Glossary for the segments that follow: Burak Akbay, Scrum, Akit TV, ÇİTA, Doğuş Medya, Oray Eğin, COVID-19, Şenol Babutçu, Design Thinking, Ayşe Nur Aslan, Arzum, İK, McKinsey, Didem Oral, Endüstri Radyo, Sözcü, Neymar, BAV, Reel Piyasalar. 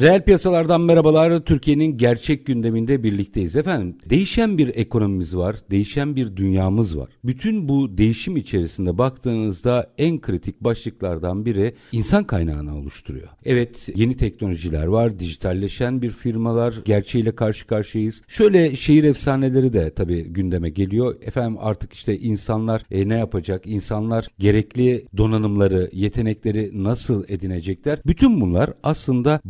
Reel piyasalardan merhabalar. Türkiye'nin gerçek gündeminde birlikteyiz efendim. Değişen bir ekonomimiz var, değişen bir dünyamız var. Bütün bu değişim içerisinde baktığınızda en kritik başlıklardan biri insan kaynağını oluşturuyor. Evet, yeni teknolojiler var, dijitalleşen bir firmalar, gerçeğiyle karşı karşıyayız. Şöyle şehir efsaneleri de tabii gündeme geliyor. Efendim artık işte insanlar ne yapacak? İnsanlar gerekli donanımları, yetenekleri nasıl edinecekler? Bütün bunlar aslında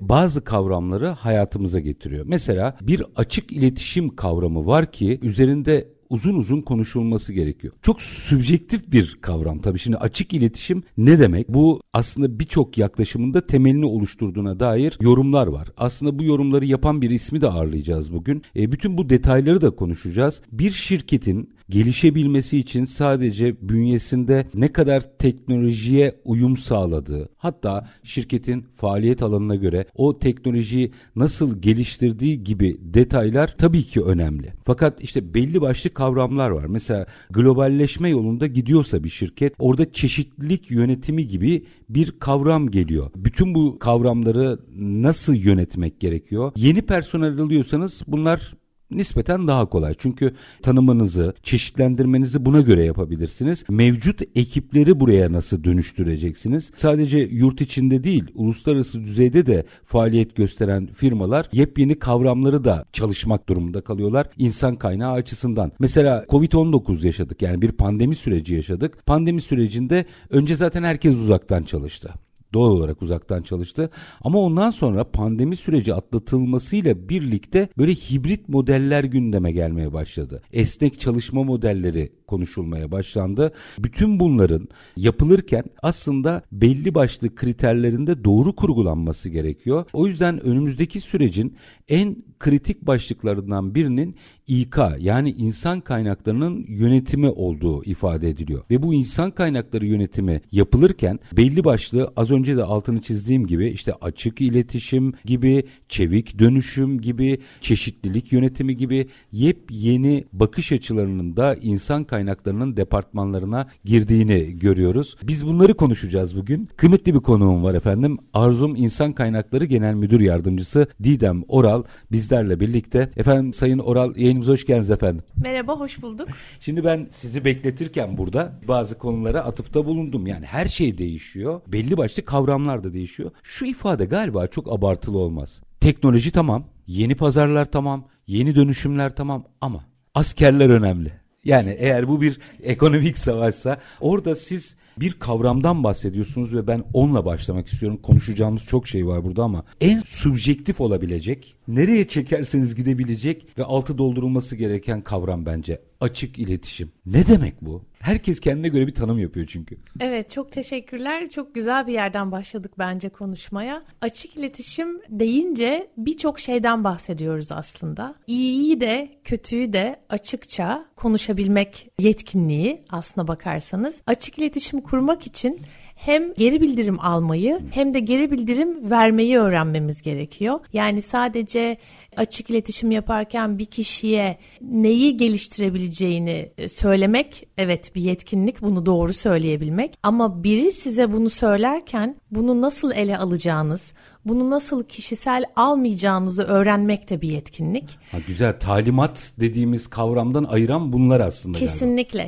bazı kavramları hayatımıza getiriyor. Mesela bir açık iletişim kavramı var ki üzerinde uzun konuşulması gerekiyor. Çok subjektif bir kavram tabii. Şimdi açık iletişim ne demek? Bu aslında birçok yaklaşımında temelini oluşturduğuna dair yorumlar var. Aslında bu yorumları yapan bir ismi de ağırlayacağız bugün. Bütün bu detayları da konuşacağız. Bir şirketin gelişebilmesi için sadece bünyesinde ne kadar teknolojiye uyum sağladığı, hatta şirketin faaliyet alanına göre o teknolojiyi nasıl geliştirdiği gibi detaylar tabii ki önemli. Fakat işte belli başlı kavramlar var. Mesela globalleşme yolunda gidiyorsa bir şirket, orada çeşitlilik yönetimi gibi bir kavram geliyor. Bütün bu kavramları nasıl yönetmek gerekiyor? Yeni personel alıyorsanız bunlar nispeten daha kolay. Çünkü tanımınızı, çeşitlendirmenizi buna göre yapabilirsiniz. Mevcut ekipleri buraya nasıl dönüştüreceksiniz? Sadece yurt içinde değil, uluslararası düzeyde de faaliyet gösteren firmalar yepyeni kavramları da çalışmak durumunda kalıyorlar insan kaynağı açısından. Mesela COVID-19 yaşadık, yani bir pandemi süreci yaşadık. Pandemi sürecinde önce zaten herkes uzaktan çalıştı. Doğal olarak uzaktan çalıştı. Ama ondan sonra pandemi süreci atlatılmasıyla birlikte böyle hibrit modeller gündeme gelmeye başladı. Esnek çalışma modelleri konuşulmaya başlandı. Bütün bunların yapılırken aslında belli başlı kriterlerinde doğru kurgulanması gerekiyor. O yüzden önümüzdeki sürecin en kritik başlıklarından birinin İK, yani insan kaynaklarının yönetimi olduğu ifade ediliyor. Ve bu insan kaynakları yönetimi yapılırken belli başlı, az önce de altını çizdiğim gibi, işte açık iletişim gibi, çevik dönüşüm gibi, çeşitlilik yönetimi gibi yepyeni bakış açılarının da insan kaynaklarının departmanlarına girdiğini görüyoruz. Biz bunları konuşacağız bugün. Kıymetli bir konuğum var efendim. Arzum İnsan Kaynakları Genel Müdür Yardımcısı Didem Oral bizlerle birlikte. Efendim Sayın Oral, yayınımıza hoş geldiniz efendim. Merhaba, hoş bulduk. Şimdi ben sizi bekletirken burada bazı konulara atıfta bulundum. Yani her şey değişiyor. Belli başlı kavramlar da değişiyor. Şu ifade galiba çok abartılı olmaz. Teknoloji tamam, yeni pazarlar tamam, yeni dönüşümler tamam ama askerler önemli. Yani eğer bu bir ekonomik savaşsa orada siz bir kavramdan bahsediyorsunuz ve ben onunla başlamak istiyorum. Konuşacağımız çok şey var burada ama en subjektif olabilecek, nereye çekerseniz gidebilecek ve altı doldurulması gereken kavram bence açık iletişim. Ne demek bu? Herkes kendine göre bir tanım yapıyor çünkü. Evet, çok teşekkürler. Çok güzel bir yerden başladık bence konuşmaya. Açık iletişim deyince birçok şeyden bahsediyoruz aslında. İyiyi de kötüyü de açıkça konuşabilmek yetkinliği aslına bakarsanız. Açık iletişim kurmak için hem geri bildirim almayı hem de geri bildirim vermeyi öğrenmemiz gerekiyor. Yani sadece açık iletişim yaparken bir kişiye neyi geliştirebileceğini söylemek, evet bir yetkinlik, bunu doğru söyleyebilmek. Ama biri size bunu söylerken bunu nasıl ele alacağınız, bunu nasıl kişisel almayacağınızı öğrenmek de bir yetkinlik. Ha, güzel, talimat dediğimiz kavramdan ayıran bunlar aslında.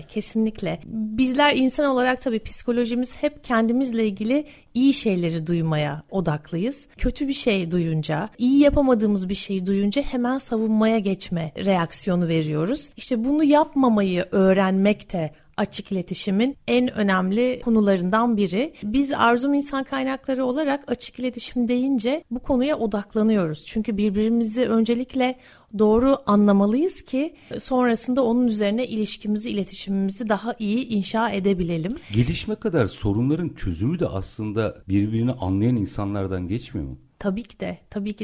Kesinlikle. Bizler insan olarak tabii psikolojimiz hep kendimizle ilgili iyi şeyleri duymaya odaklıyız. Kötü bir şey duyunca, iyi yapamadığımız bir şeyi duyunca hemen savunmaya geçme reaksiyonu veriyoruz. İşte bunu yapmamayı öğrenmek de açık iletişimin en önemli konularından biri. Biz Arzum İnsan Kaynakları olarak açık iletişim deyince bu konuya odaklanıyoruz. Çünkü birbirimizi öncelikle doğru anlamalıyız ki sonrasında onun üzerine ilişkimizi, iletişimimizi daha iyi inşa edebilelim. Gelişme kadar sorunların çözümü de aslında birbirini anlayan insanlardan geçmiyor mu? Tabii ki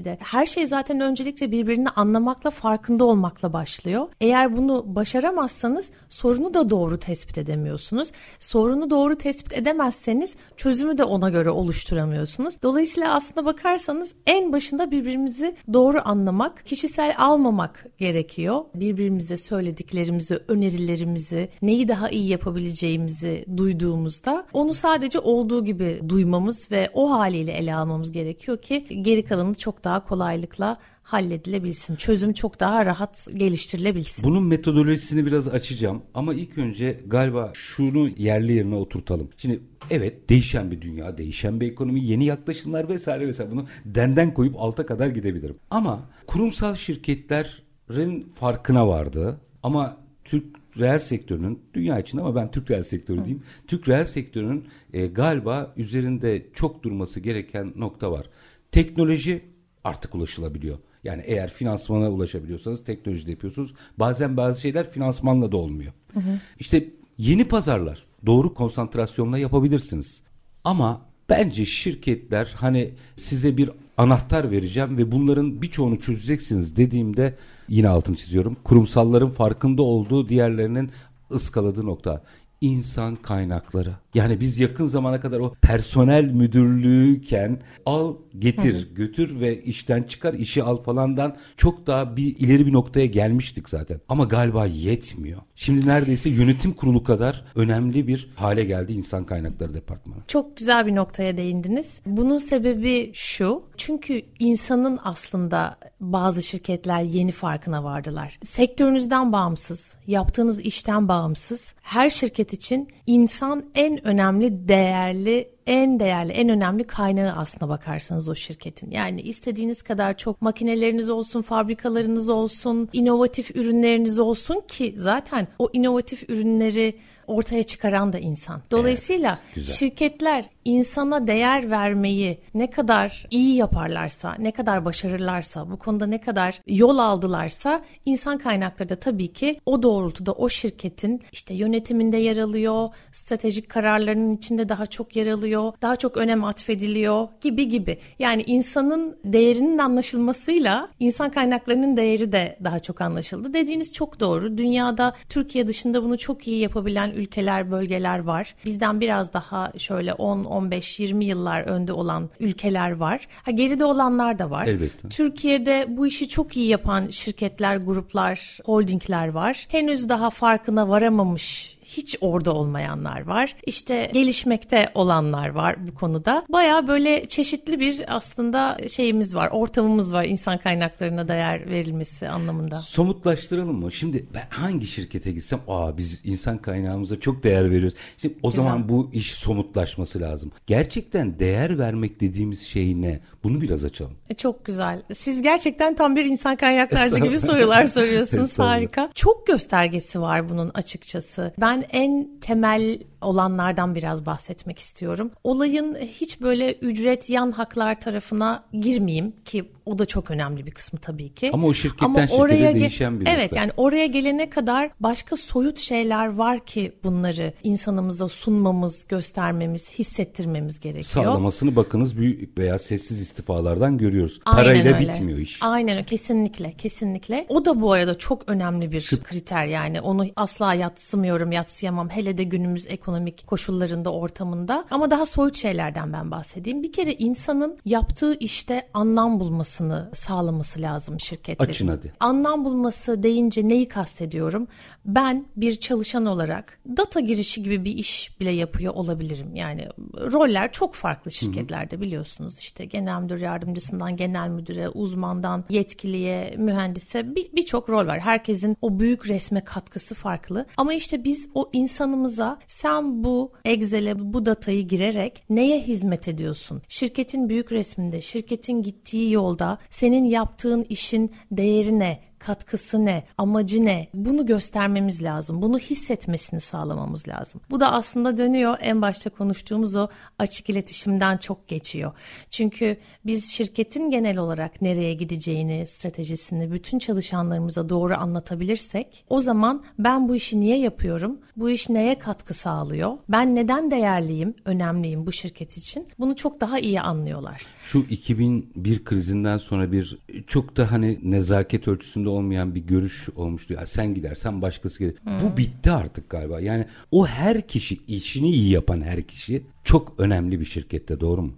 de. Her şey zaten öncelikle birbirini anlamakla, farkında olmakla başlıyor. Eğer bunu başaramazsanız sorunu da doğru tespit edemiyorsunuz. Sorunu doğru tespit edemezseniz çözümü de ona göre oluşturamıyorsunuz. Dolayısıyla aslında bakarsanız en başında birbirimizi doğru anlamak, kişisel almamak gerekiyor. Birbirimize söylediklerimizi, önerilerimizi, neyi daha iyi yapabileceğimizi duyduğumuzda onu sadece olduğu gibi duymamız ve o haliyle ele almamız gerekiyor ki geri kalanı çok daha kolaylıkla halledilebilsin. Çözüm çok daha rahat geliştirilebilsin. Bunun metodolojisini biraz açacağım ama ilk önce galiba şunu yerli yerine oturtalım. Şimdi evet, değişen bir dünya, değişen bir ekonomi, yeni yaklaşımlar vesaire bunu denden koyup alta kadar gidebilirim. Ama kurumsal şirketlerin farkına vardı ama Türk reel sektörünün, dünya için ama ben Türk reel sektörü diyeyim. Türk reel sektörünün galiba üzerinde çok durması gereken nokta var. Teknoloji artık ulaşılabiliyor. Yani eğer finansmana ulaşabiliyorsanız teknolojide yapıyorsunuz. Bazen bazı şeyler finansmanla da olmuyor. Hı hı. İşte yeni pazarlar, doğru konsantrasyonla yapabilirsiniz. Ama bence şirketler hani size bir anahtar vereceğim ve bunların birçoğunu çözeceksiniz dediğimde, yine altını çiziyorum, kurumsalların farkında olduğu, diğerlerinin ıskaladığı nokta. İnsan kaynakları. Yani biz yakın zamana kadar o personel müdürlüğüyken al getir, hı hı, götür ve işten çıkar, işi al falandan çok daha ileri bir noktaya gelmiştik zaten. Ama galiba yetmiyor. Şimdi neredeyse yönetim kurulu kadar önemli bir hale geldi insan kaynakları departmanı. Çok güzel bir noktaya değindiniz. Bunun sebebi şu. Çünkü insanın aslında bazı şirketler yeni farkına vardılar. Sektörünüzden bağımsız, yaptığınız işten bağımsız, her şirket için insan en önemli, en önemli kaynağı aslına bakarsanız o şirketin. Yani istediğiniz kadar çok makineleriniz olsun, fabrikalarınız olsun, inovatif ürünleriniz olsun ki zaten o inovatif ürünleri ortaya çıkaran da insan. Dolayısıyla evet, şirketler insana değer vermeyi ne kadar iyi yaparlarsa, ne kadar başarırlarsa, bu konuda ne kadar yol aldılarsa insan kaynakları da tabii ki o doğrultuda o şirketin işte yönetiminde yer alıyor, stratejik kararlarının içinde daha çok yer alıyor, daha çok önem atfediliyor gibi. Yani insanın değerinin anlaşılmasıyla insan kaynaklarının değeri de daha çok anlaşıldı. Dediğiniz çok doğru. Dünyada Türkiye dışında bunu çok iyi yapabilen ülkeler, bölgeler var. Bizden biraz daha şöyle 10, 15, 20 yıllar önde olan ülkeler var. Geride olanlar da var. Elbette. Türkiye'de bu işi çok iyi yapan şirketler, gruplar, holdingler var. Henüz daha farkına varamamış, hiç orada olmayanlar var. İşte gelişmekte olanlar var bu konuda. Bayağı böyle çeşitli bir aslında şeyimiz var, ortamımız var insan kaynaklarına değer verilmesi anlamında. Somutlaştıralım mı? Şimdi ben hangi şirkete gitsem, biz insan kaynağımıza çok değer veriyoruz. Şimdi o zaman bu iş somutlaşması lazım. Gerçekten değer vermek dediğimiz şey ne? Bunu biraz açalım. Çok güzel. Siz gerçekten tam bir insan kaynaklarcı gibi sorular soruyorsunuz. Harika. Çok göstergesi var bunun açıkçası. Ben en temel olanlardan biraz bahsetmek istiyorum. Olayın hiç böyle ücret, yan haklar tarafına girmeyeyim ki o da çok önemli bir kısmı tabii ki. Ama o şirketten şirkete değişen bir nokta. Evet, yani oraya gelene kadar başka soyut şeyler var ki bunları insanımıza sunmamız, göstermemiz, hissettirmemiz gerekiyor. Sağlamasını bakınız büyük veya sessiz istifalardan görüyoruz. Aynen, parayla öyle bitmiyor iş. Aynen, kesinlikle. O da bu arada çok önemli bir kriter, yani onu asla yatsıyamam. Hele de günümüz ekonomik koşullarında, ortamında. Ama daha soyut şeylerden ben bahsedeyim. Bir kere insanın yaptığı işte anlam bulmasını sağlaması lazım şirketlerin. Açın hadi. Anlam bulması deyince neyi kastediyorum? Ben bir çalışan olarak data girişi gibi bir iş bile yapıyor olabilirim. Yani roller çok farklı şirketlerde, hı-hı, biliyorsunuz. İşte genel müdür yardımcısından genel müdüre, uzmandan yetkiliye, mühendise birçok rol var. Herkesin o büyük resme katkısı farklı. Ama işte biz o insanımıza sen bu Excel'e bu datayı girerek neye hizmet ediyorsun? Şirketin büyük resminde, şirketin gittiği yolda senin yaptığın işin değerine katkısı ne, amacı ne? Bunu göstermemiz lazım, bunu hissetmesini sağlamamız lazım. Bu da aslında dönüyor, en başta konuştuğumuz o açık iletişimden çok geçiyor. Çünkü biz şirketin genel olarak nereye gideceğini, stratejisini bütün çalışanlarımıza doğru anlatabilirsek, o zaman ben bu işi niye yapıyorum, bu iş neye katkı sağlıyor, ben neden değerliyim, önemliyim bu şirket için, bunu çok daha iyi anlıyorlar. Şu 2001 krizinden sonra bir çok da hani nezaket ölçüsünde olmayan bir görüş olmuştu. Ya sen gidersen başkası gelir. Bu bitti artık galiba. Yani o her kişi, işini iyi yapan her kişi çok önemli bir şirkette, doğru mu?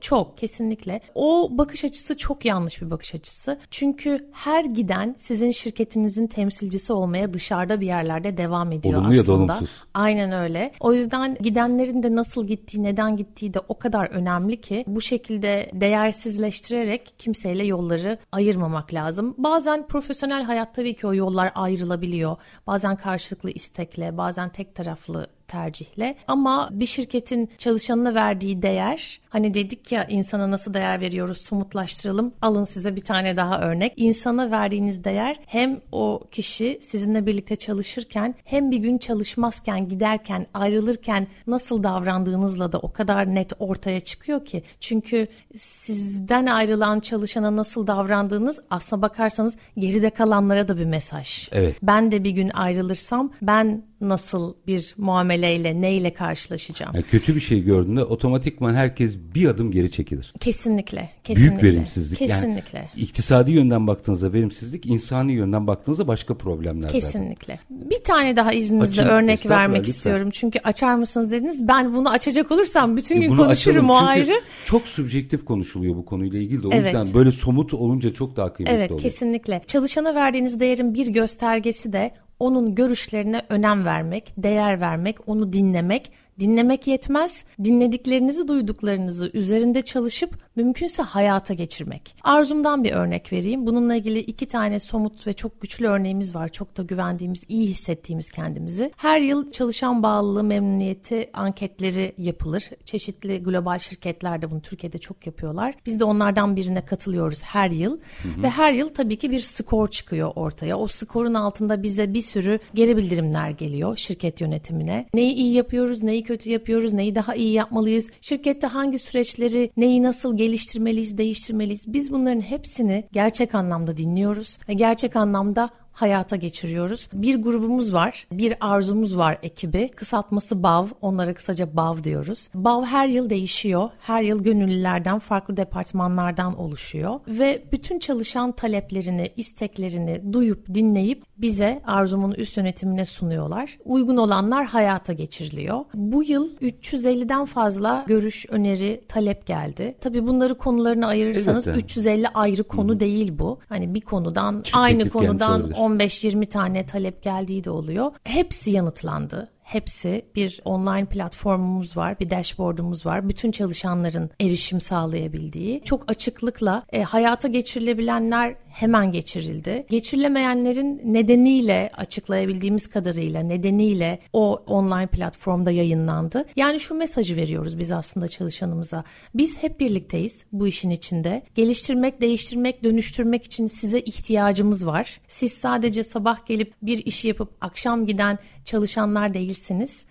Çok, kesinlikle. O bakış açısı çok yanlış bir bakış açısı. Çünkü her giden sizin şirketinizin temsilcisi olmaya dışarıda bir yerlerde devam ediyor aslında. Olumlu ya da olumsuz. Aynen öyle. O yüzden gidenlerin de nasıl gittiği, neden gittiği de o kadar önemli ki bu şekilde değersizleştirerek kimseyle yolları ayırmamak lazım. Bazen profesyonel hayat tabii ki o yollar ayrılabiliyor. Bazen karşılıklı istekle, bazen tek taraflı tercihle, ama bir şirketin çalışanına verdiği değer, hani dedik ya insana nasıl değer veriyoruz, somutlaştıralım, alın size bir tane daha örnek. İnsana verdiğiniz değer hem o kişi sizinle birlikte çalışırken, hem bir gün çalışmazken, giderken, ayrılırken nasıl davrandığınızla da o kadar net ortaya çıkıyor ki. Çünkü sizden ayrılan çalışana nasıl davrandığınız aslına bakarsanız geride kalanlara da bir mesaj. Evet. Ben de bir gün ayrılırsam ben nasıl bir muameleyle, neyle karşılaşacağım? Yani kötü bir şey gördüğünde otomatikman herkes bir adım geri çekilir. Kesinlikle. Büyük verimsizlik. Kesinlikle. Yani iktisadi yönden baktığınızda verimsizlik, insani yönden baktığınızda başka problemler. Kesinlikle. Zaten. Bir tane daha izninizle örnek vermek istiyorum. Çünkü açar mısınız dediniz. Ben bunu açacak olursam bütün gün konuşurum, o ayrı. Çok subjektif konuşuluyor bu konuyla ilgili de. O yüzden böyle somut olunca çok daha kıymetli oluyor. Evet, kesinlikle. Çalışana verdiğiniz değerin bir göstergesi de onun görüşlerine önem vermek, değer vermek, onu dinlemek. Dinlemek yetmez. Dinlediklerinizi, duyduklarınızı üzerinde çalışıp mümkünse hayata geçirmek. Arzum'dan bir örnek vereyim. Bununla ilgili 2 tane somut ve çok güçlü örneğimiz var. Çok da güvendiğimiz, iyi hissettiğimiz kendimizi. Her yıl çalışan bağlılığı, memnuniyeti anketleri yapılır. Çeşitli global şirketler de bunu Türkiye'de çok yapıyorlar. Biz de onlardan birine katılıyoruz her yıl. Ve her yıl tabii ki bir skor çıkıyor ortaya. O skorun altında bize bir sürü geri bildirimler geliyor şirket yönetimine. Neyi iyi yapıyoruz, neyi kötü yapıyoruz, neyi daha iyi yapmalıyız, şirkette hangi süreçleri, neyi nasıl geliştirmeliyiz, değiştirmeliyiz. Biz bunların hepsini gerçek anlamda dinliyoruz ve gerçek anlamda hayata geçiriyoruz. Bir grubumuz var, bir arzumuz var ekibi. Kısaltması BAV, onlara kısaca BAV diyoruz. BAV her yıl değişiyor. Her yıl gönüllülerden, farklı departmanlardan oluşuyor. Ve bütün çalışan taleplerini, isteklerini duyup, dinleyip bize, arzumun üst yönetimine sunuyorlar. Uygun olanlar hayata geçiriliyor. Bu yıl 350'den fazla görüş, öneri, talep geldi. Tabii bunları konularına ayırırsanız 350 ayrı konu değil bu. Hani bir konudan, aynı konudan 15-20 tane talep geldiği de oluyor. Hepsi yanıtlandı. Hepsi, bir online platformumuz var, bir dashboardumuz var. Bütün çalışanların erişim sağlayabildiği. Çok açıklıkla hayata geçirilebilenler hemen geçirildi. Geçirilemeyenlerin nedeniyle, açıklayabildiğimiz kadarıyla nedeniyle o online platformda yayınlandı. Yani şu mesajı veriyoruz biz aslında çalışanımıza. Biz hep birlikteyiz bu işin içinde. Geliştirmek, değiştirmek, dönüştürmek için size ihtiyacımız var. Siz sadece sabah gelip bir işi yapıp akşam giden çalışanlar değil.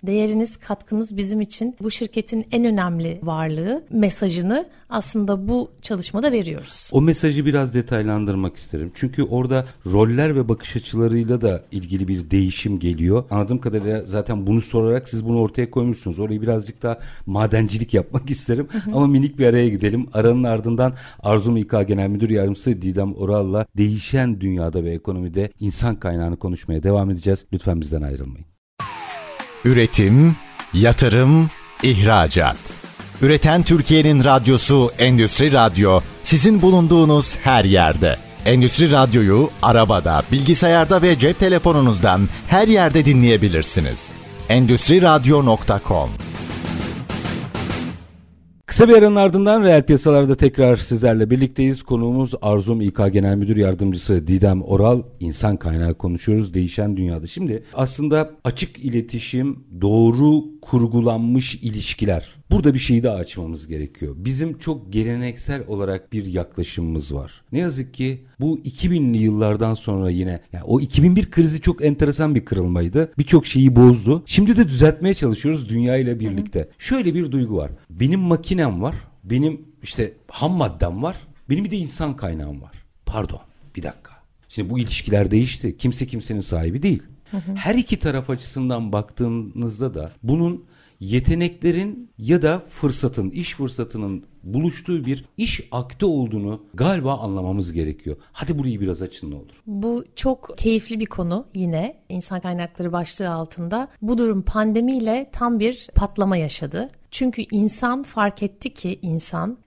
Değeriniz, katkınız bizim için bu şirketin en önemli varlığı mesajını aslında bu çalışmada veriyoruz. O mesajı biraz detaylandırmak isterim. Çünkü orada roller ve bakış açılarıyla da ilgili bir değişim geliyor. Anladığım kadarıyla zaten bunu sorarak siz bunu ortaya koymuşsunuz. Orayı birazcık daha madencilik yapmak isterim. Ama minik bir araya gidelim. Aranın ardından Arzum İK Genel Müdür Yardımcısı Didem Oral'la değişen dünyada ve ekonomide insan kaynağını konuşmaya devam edeceğiz. Lütfen bizden ayrılmayın. Üretim, yatırım, ihracat. Üreten Türkiye'nin radyosu Endüstri Radyo, sizin bulunduğunuz her yerde. Endüstri Radyo'yu arabada, bilgisayarda ve cep telefonunuzdan her yerde dinleyebilirsiniz. Endüstriradyo.com. Kısa bir aranın ardından Reel Piyasalar'da tekrar sizlerle birlikteyiz. Konuğumuz Arzum İK Genel Müdür Yardımcısı Didem Oral. İnsan kaynağı konuşuyoruz, değişen dünyada. Şimdi aslında açık iletişim, doğru kurgulanmış ilişkiler. Burada bir şey daha açmamız gerekiyor. Bizim çok geleneksel olarak bir yaklaşımımız var. Ne yazık ki bu 2000'li yıllardan sonra yine o 2001 krizi çok enteresan bir kırılmaydı. Birçok şeyi bozdu. Şimdi de düzeltmeye çalışıyoruz dünyayla birlikte. Hı hı. Şöyle bir duygu var. Benim makinem var. Benim ham maddem var. Benim bir de insan kaynağım var. Pardon, bir dakika. Şimdi bu ilişkiler değişti. Kimse kimsenin sahibi değil. Hı hı. Her iki taraf açısından baktığınızda da bunun yeteneklerin ya da fırsatın, iş fırsatının buluştuğu bir iş akti olduğunu galiba anlamamız gerekiyor. Hadi burayı biraz açın ne olur. Bu çok keyifli bir konu yine insan kaynakları başlığı altında. Bu durum pandemiyle tam bir patlama yaşadı. Çünkü insan fark etti ki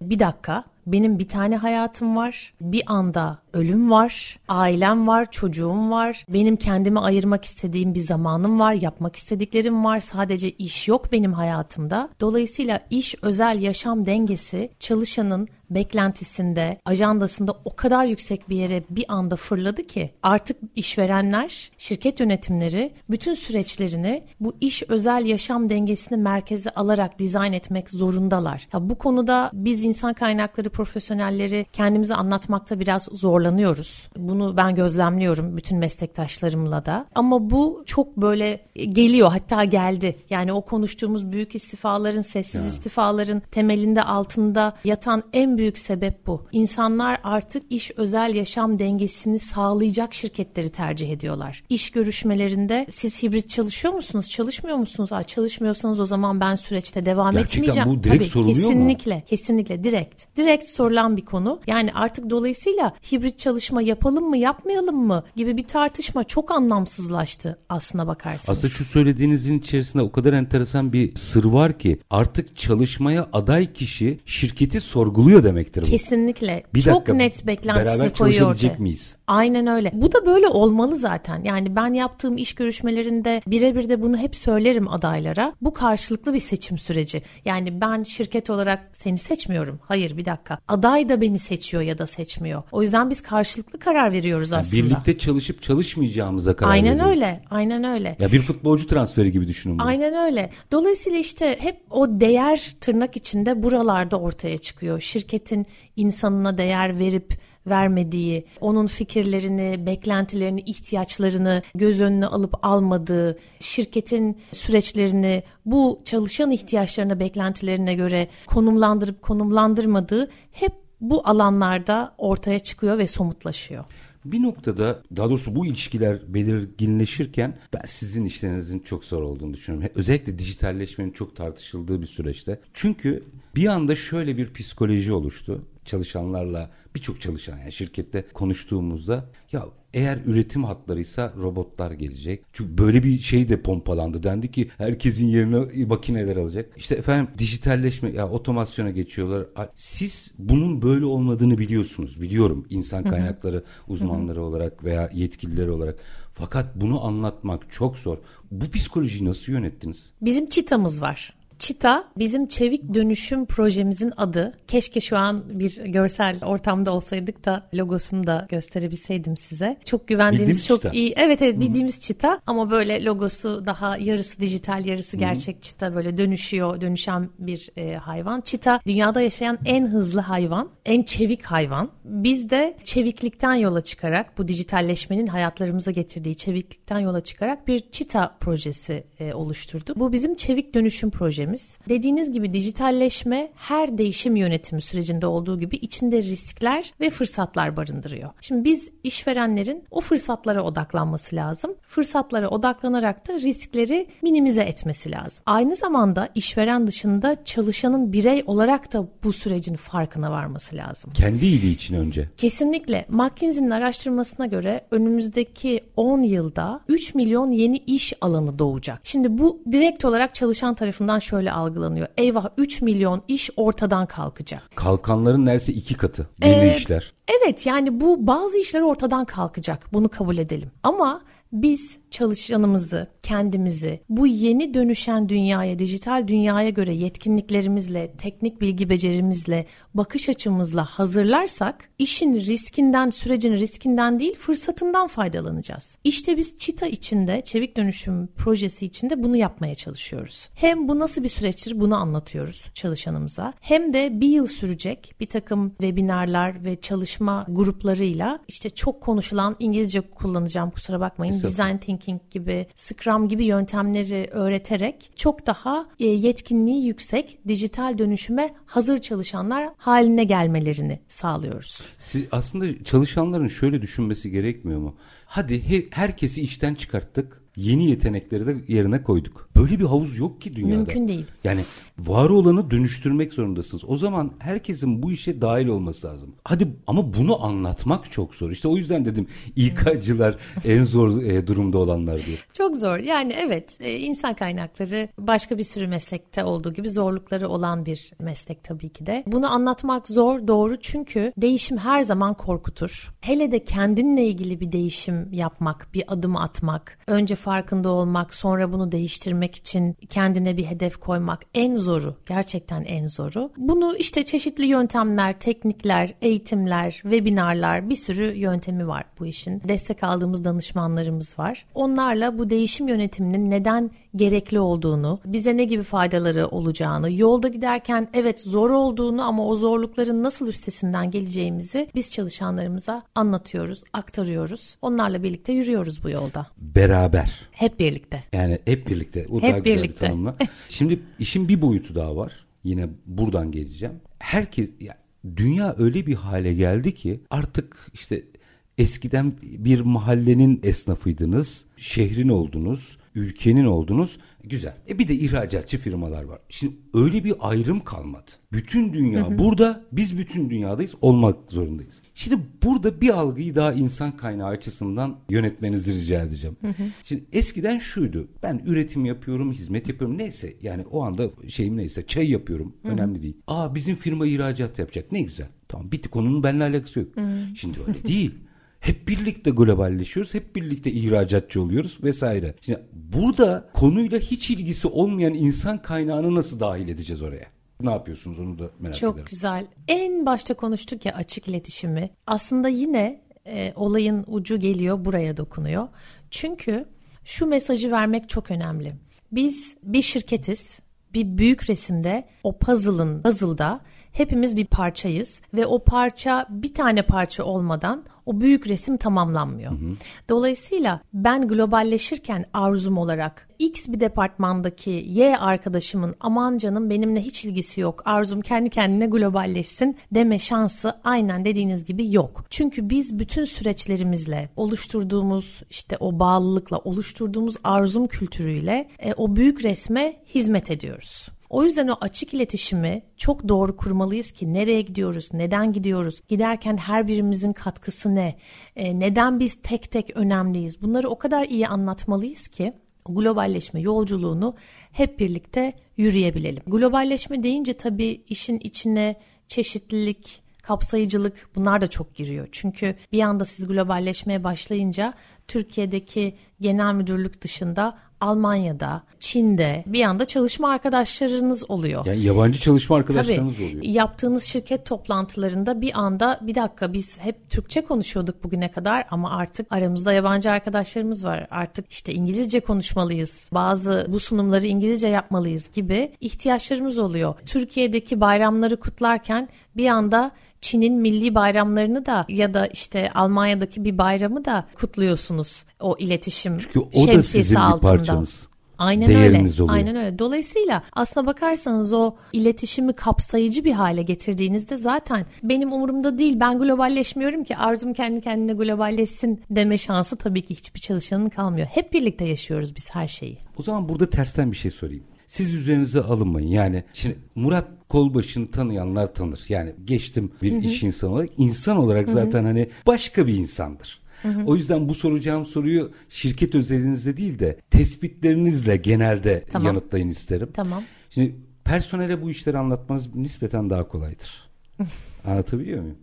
bir dakika benim bir tane hayatım var, bir anda ölüm var, ailem var, çocuğum var, benim kendime ayırmak istediğim bir zamanım var, yapmak istediklerim var, sadece iş yok benim hayatımda. Dolayısıyla iş özel yaşam dengesi çalışanın beklentisinde, ajandasında o kadar yüksek bir yere bir anda fırladı ki artık işverenler, şirket yönetimleri bütün süreçlerini bu iş özel yaşam dengesini merkeze alarak dizayn etmek zorundalar. Ya bu konuda biz insan kaynakları profesyonelleri kendimize anlatmakta biraz zorlanıyoruz. Bunu ben gözlemliyorum bütün meslektaşlarımla da. Ama bu çok böyle geliyor, hatta geldi. Yani o konuştuğumuz büyük istifaların, sessiz istifaların temelinde, altında yatan en büyük sebep bu. İnsanlar artık iş özel yaşam dengesini sağlayacak şirketleri tercih ediyorlar. İş görüşmelerinde siz hibrit çalışıyor musunuz? Çalışmıyor musunuz? Çalışmıyorsanız o zaman ben süreçte devam etmeyeceğim. Bu direkt soruluyor mu? Kesinlikle direkt sorulan bir konu. Yani artık dolayısıyla hibrit çalışma yapalım mı yapmayalım mı gibi bir tartışma çok anlamsızlaştı aslına bakarsanız. Aslında şu söylediğinizin içerisinde o kadar enteresan bir sır var ki artık çalışmaya aday kişi şirketi sorguluyor demektir bu. Kesinlikle. Bir çok dakika, net beklentisini koyuyor. Aynen öyle. Bu da böyle olmalı zaten. Yani ben yaptığım iş görüşmelerinde birebir de bunu hep söylerim adaylara. Bu karşılıklı bir seçim süreci. Yani ben şirket olarak seni seçmiyorum. Hayır, bir dakika. Aday da beni seçiyor ya da seçmiyor. O yüzden biz karşılıklı karar veriyoruz aslında. Birlikte çalışıp çalışmayacağımıza karar veriyoruz. Aynen öyle. Ya bir futbolcu transferi gibi düşünün bunu. Aynen öyle. Dolayısıyla hep o değer tırnak içinde buralarda ortaya çıkıyor. Şirketin insanına değer verip vermediği, onun fikirlerini, beklentilerini, ihtiyaçlarını göz önüne alıp almadığı, şirketin süreçlerini bu çalışan ihtiyaçlarına, beklentilerine göre konumlandırıp konumlandırmadığı hep bu alanlarda ortaya çıkıyor ve somutlaşıyor. Bir noktada, daha doğrusu bu ilişkiler belirginleşirken ben sizin işlerinizin çok zor olduğunu düşünüyorum. Özellikle dijitalleşmenin çok tartışıldığı bir süreçte. Çünkü bir anda şöyle bir psikoloji oluştu. Çalışanlarla, birçok çalışan şirkette konuştuğumuzda eğer üretim hatlarıysa robotlar gelecek. Çünkü böyle bir şey de pompalandı. Dendi ki herkesin yerine makineler alacak. Dijitalleşme, otomasyona geçiyorlar. Siz bunun böyle olmadığını biliyorsunuz. Biliyorum insan kaynakları uzmanları olarak veya yetkilileri olarak. Fakat bunu anlatmak çok zor. Bu psikolojiyi nasıl yönettiniz? Bizim ÇİTA'mız var. ÇİTA bizim çevik dönüşüm projemizin adı. Keşke şu an bir görsel ortamda olsaydık da logosunu da gösterebilseydim size. Çok güvendiğimiz, bildiğimiz çok ÇİTA. İyi. Evet, bildiğimiz ÇİTA ama böyle logosu daha yarısı dijital, yarısı gerçek ÇİTA, böyle dönüşen bir hayvan. ÇİTA dünyada yaşayan en hızlı hayvan, en çevik hayvan. Biz de çeviklikten yola çıkarak, bu dijitalleşmenin hayatlarımıza getirdiği çeviklikten yola çıkarak bir ÇİTA projesi oluşturduk. Bu bizim çevik dönüşüm projemiz. Dediğiniz gibi dijitalleşme her değişim yönetimi sürecinde olduğu gibi içinde riskler ve fırsatlar barındırıyor. Şimdi biz işverenlerin o fırsatlara odaklanması lazım. Fırsatlara odaklanarak da riskleri minimize etmesi lazım. Aynı zamanda işveren dışında çalışanın birey olarak da bu sürecin farkına varması lazım. Kendi iyiliği için önce. Kesinlikle. McKinsey'nin araştırmasına göre önümüzdeki 10 yılda 3 milyon yeni iş alanı doğacak. Şimdi bu direkt olarak çalışan tarafından şöyle algılanıyor. Eyvah, 3 milyon iş ortadan kalkacak. Kalkanların neredeyse 2 katı. Belli işler. Evet, yani bu bazı işler ortadan kalkacak. Bunu kabul edelim. Ama biz çalışanımızı, kendimizi bu yeni dönüşen dünyaya, dijital dünyaya göre yetkinliklerimizle, teknik bilgi becerimizle, bakış açımızla hazırlarsak işin riskinden, sürecin riskinden değil fırsatından faydalanacağız. İşte biz ÇİTA içinde, çevik dönüşüm projesi içinde bunu yapmaya çalışıyoruz. Hem bu nasıl bir süreçtir bunu anlatıyoruz çalışanımıza, hem de bir yıl sürecek bir takım webinarlar ve çalışma gruplarıyla işte çok konuşulan, İngilizce kullanacağım kusura bakmayın, Design Thinking gibi, Scrum gibi yöntemleri öğreterek çok daha yetkinliği yüksek, dijital dönüşüme hazır çalışanlar haline gelmelerini sağlıyoruz. Siz aslında çalışanların şöyle düşünmesi gerekmiyor mu? Hadi herkesi işten çıkarttık, yeni yetenekleri de yerine koyduk. Böyle bir havuz yok ki dünyada. Mümkün değil. Yani var olanı dönüştürmek zorundasınız. O zaman herkesin bu işe dahil olması lazım. Hadi ama bunu anlatmak çok zor. İşte o yüzden dedim İK'cılar en zor durumda olanlar diye. Çok zor. Yani evet, insan kaynakları başka bir sürü meslekte olduğu gibi zorlukları olan bir meslek tabii ki de. Bunu anlatmak zor, doğru, çünkü değişim her zaman korkutur. Hele de kendinle ilgili bir değişim yapmak, bir adım atmak, önce farkında olmak, sonra bunu değiştirmek için kendine bir hedef koymak en zoru, gerçekten en zoru. Bunu işte çeşitli yöntemler, teknikler, eğitimler, webinarlar, bir sürü yöntemi var bu işin. Destek aldığımız danışmanlarımız var. Onlarla bu değişim yönetiminin neden gerekli olduğunu, bize ne gibi faydaları olacağını, yolda giderken evet zor olduğunu ama o zorlukların nasıl üstesinden geleceğimizi biz çalışanlarımıza anlatıyoruz, aktarıyoruz. Onlarla birlikte yürüyoruz bu yolda. Beraber. Hep birlikte. Yani hep birlikte. O hep daha güzel birlikte. Bir tanımla. Şimdi işin bir boyutu daha var. Yine buradan geleceğim. Herkes, yani dünya öyle bir hale geldi ki artık işte eskiden bir mahallenin esnafıydınız, şehrin oldunuz, ülkenin oldunuz. Güzel. Bir de ihracatçı firmalar var. Şimdi öyle bir ayrım kalmadı. Bütün dünya burada, biz bütün dünyadayız, olmak zorundayız. Şimdi burada bir algıyı daha insan kaynağı açısından yönetmenizi rica edeceğim. Şimdi eskiden şuydu. Ben üretim yapıyorum, hizmet yapıyorum, neyse yani o anda şeyim neyse, çay yapıyorum, önemli değil. Aa, bizim firma ihracat yapacak, ne güzel. Tamam, bitti, konunun benimle alakası yok. Şimdi öyle değil. Hep birlikte globalleşiyoruz, hep birlikte ihracatçı oluyoruz vesaire. Şimdi burada konuyla hiç ilgisi olmayan insan kaynağını nasıl dahil edeceğiz oraya? Ne yapıyorsunuz, onu da merak ederim. Çok güzel. En başta konuştuk ya açık iletişimi. Aslında yine olayın ucu geliyor, buraya dokunuyor. Çünkü şu mesajı vermek çok önemli. Biz bir şirketiz. Bir büyük resimde, o puzzle'da hepimiz bir parçayız ve o parça, bir tane parça olmadan o büyük resim tamamlanmıyor. Dolayısıyla ben globalleşirken Arzum olarak X bir departmandaki Y arkadaşımın aman canım benimle hiç ilgisi yok, Arzum kendi kendine globalleşsin deme şansı aynen dediğiniz gibi yok. Çünkü biz bütün süreçlerimizle oluşturduğumuz, işte o bağlılıkla oluşturduğumuz Arzum kültürüyle o büyük resme hizmet ediyoruz. O yüzden o açık iletişimi çok doğru kurmalıyız ki nereye gidiyoruz, neden gidiyoruz, giderken her birimizin katkısı ne, neden biz tek tek önemliyiz, bunları o kadar iyi anlatmalıyız ki globalleşme yolculuğunu hep birlikte yürüyebilelim. Globalleşme deyince tabii işin içine çeşitlilik, kapsayıcılık, bunlar da çok giriyor. Çünkü bir anda siz globalleşmeye başlayınca Türkiye'deki genel müdürlük dışında Almanya'da, Çin'de bir anda çalışma arkadaşlarınız oluyor. Yani yabancı çalışma arkadaşlarınız oluyor. Yaptığınız şirket toplantılarında bir anda, bir dakika biz hep Türkçe konuşuyorduk bugüne kadar ama artık aramızda yabancı arkadaşlarımız var. Artık işte İngilizce konuşmalıyız. Bazı bu sunumları İngilizce yapmalıyız gibi ihtiyaçlarımız oluyor. Türkiye'deki bayramları kutlarken bir anda Çin'in milli bayramlarını da ya da işte Almanya'daki bir bayramı da kutluyorsunuz o iletişim şemsiyesi altında. Aynen öyle. Aynen öyle. Dolayısıyla aslına bakarsanız o iletişimi kapsayıcı bir hale getirdiğinizde zaten benim umurumda değil, ben globalleşmiyorum ki Arzum kendi kendine globalleşsin deme şansı tabii ki hiçbir çalışanın kalmıyor. Hep birlikte yaşıyoruz biz her şeyi. O zaman burada tersten bir şey sorayım. Siz üzerinize alınmayın. Yani şimdi Murat Kolbaşı'nı tanıyanlar tanır. Yani geçtim bir iş insanı olarak. İnsan olarak zaten hani başka bir insandır. O yüzden bu soracağım soruyu şirket özelinizde değil de tespitlerinizle genelde yanıtlayın isterim. Tamam. Şimdi personele bu işleri anlatmanız nispeten daha kolaydır. Anlatabiliyor muyum?